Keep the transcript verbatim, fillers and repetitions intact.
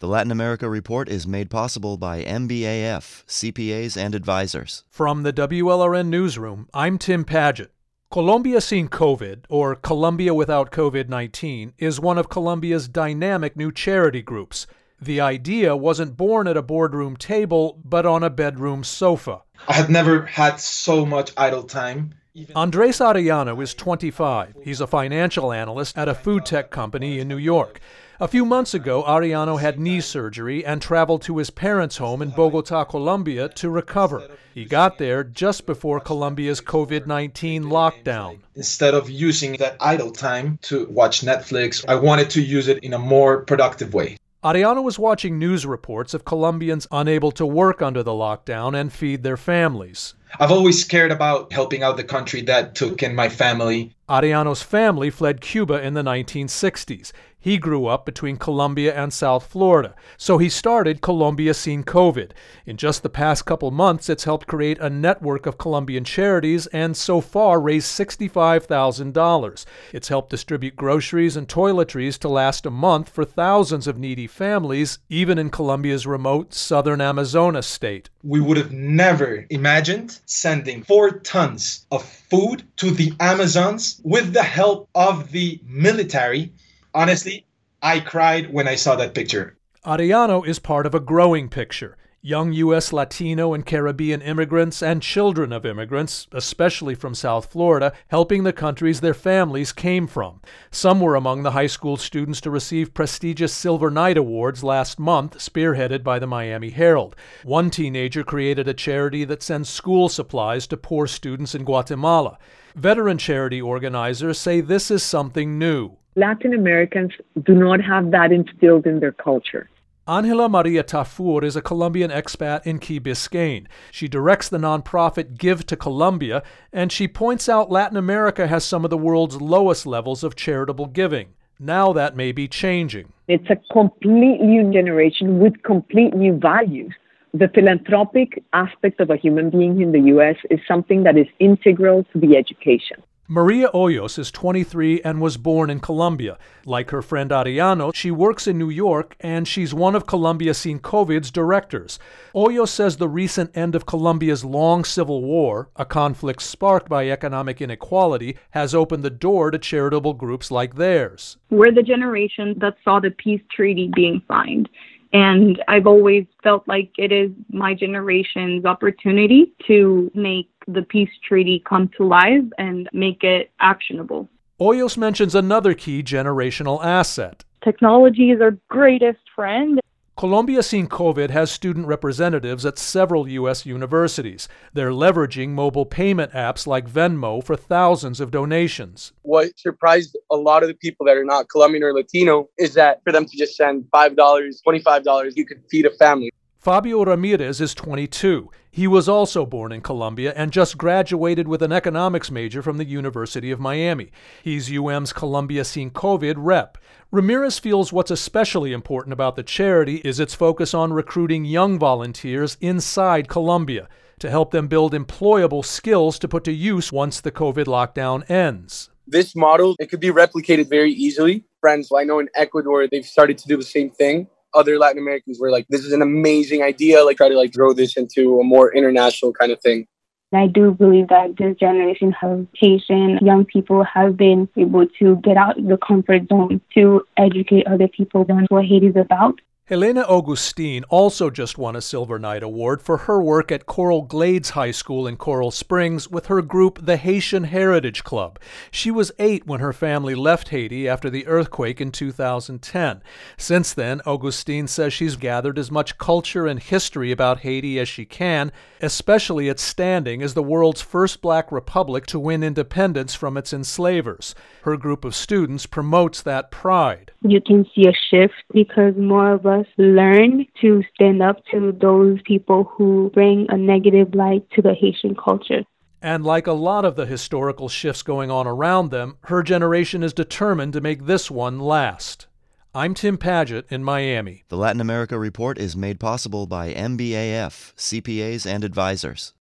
The Latin America Report is made possible by M B A F, C P As and advisors. From the W L R N Newsroom, I'm Tim Paget. Colombia Sin COVID, or Colombia Without COVID nineteen, is one of Colombia's dynamic new charity groups. The idea wasn't born at a boardroom table, but on a bedroom sofa. I had never had so much idle time. Andrés Arellano is twenty-five. He's a financial analyst at a food tech company in New York. A few months ago, Arellano had knee surgery and traveled to his parents' home in Bogotá, Colombia, to recover. He got there just before Colombia's COVID nineteen lockdown. Instead of using that idle time to watch Netflix, I wanted to use it in a more productive way. Arellano was watching news reports of Colombians unable to work under the lockdown and feed their families. I've always cared about helping out the country that took in my family. Arellano's family fled Cuba in the nineteen sixties. He grew up between Colombia and South Florida, so he started Colombia Sin COVID. In just the past couple months, it's helped create a network of Colombian charities and so far raised sixty-five thousand dollars. It's helped distribute groceries and toiletries to last a month for thousands of needy families, even in Colombia's remote southern Amazonas state. We would have never imagined sending four tons of food to the Amazons with the help of the military. Honestly, I cried when I saw that picture. Arellano is part of a growing picture. Young U S Latino and Caribbean immigrants and children of immigrants, especially from South Florida, helping the countries their families came from. Some were among the high school students to receive prestigious Silver Knight Awards last month, spearheaded by the Miami Herald. One teenager created a charity that sends school supplies to poor students in Guatemala. Veteran charity organizers say this is something new. Latin Americans do not have that instilled in their culture. Angela Maria Tafur is a Colombian expat in Key Biscayne. She directs the nonprofit Give to Colombia, and she points out Latin America has some of the world's lowest levels of charitable giving. Now that may be changing. It's a complete new generation with complete new values. The philanthropic aspect of a human being in the U S is something that is integral to the education. María Hoyos is twenty-three and was born in Colombia. Like her friend Arellano, she works in New York, and she's one of Colombia Sin COVID's directors. Hoyos says the recent end of Colombia's long civil war, a conflict sparked by economic inequality, has opened the door to charitable groups like theirs. We're the generation that saw the peace treaty being signed, and I've always felt like it is my generation's opportunity to make the peace treaty come to life and make it actionable. Hoyos mentions another key generational asset. Technology is our greatest friend. Colombia Sin COVID has student representatives at several U S universities. They're leveraging mobile payment apps like Venmo for thousands of donations. What surprised a lot of the people that are not Colombian or Latino is that for them to just send five dollars, twenty-five dollars, you could feed a family. Fabio Ramirez is twenty-two. He was also born in Colombia and just graduated with an economics major from the University of Miami. He's U M's Colombia Sin COVID rep. Ramirez feels what's especially important about the charity is its focus on recruiting young volunteers inside Colombia to help them build employable skills to put to use once the COVID lockdown ends. This model, it could be replicated very easily. Friends, I know in Ecuador, they've started to do the same thing. Other Latin Americans were like, this is an amazing idea. Like, try to like grow this into a more international kind of thing. I do believe that this generation of Haitian young people have been able to get out of the comfort zone to educate other people on what Haiti is about. Elena Augustine also just won a Silver Knight Award for her work at Coral Glades High School in Coral Springs with her group, the Haitian Heritage Club. She was eight when her family left Haiti after the earthquake in two thousand ten. Since then, Augustine says she's gathered as much culture and history about Haiti as she can, especially its standing as the world's first black republic to win independence from its enslavers. Her group of students promotes that pride. You can see a shift because more of us learn to stand up to those people who bring a negative light to the Haitian culture. And like a lot of the historical shifts going on around them, her generation is determined to make this one last. I'm Tim Paget in Miami. The Latin America Report is made possible by M B A F, C P As and advisors.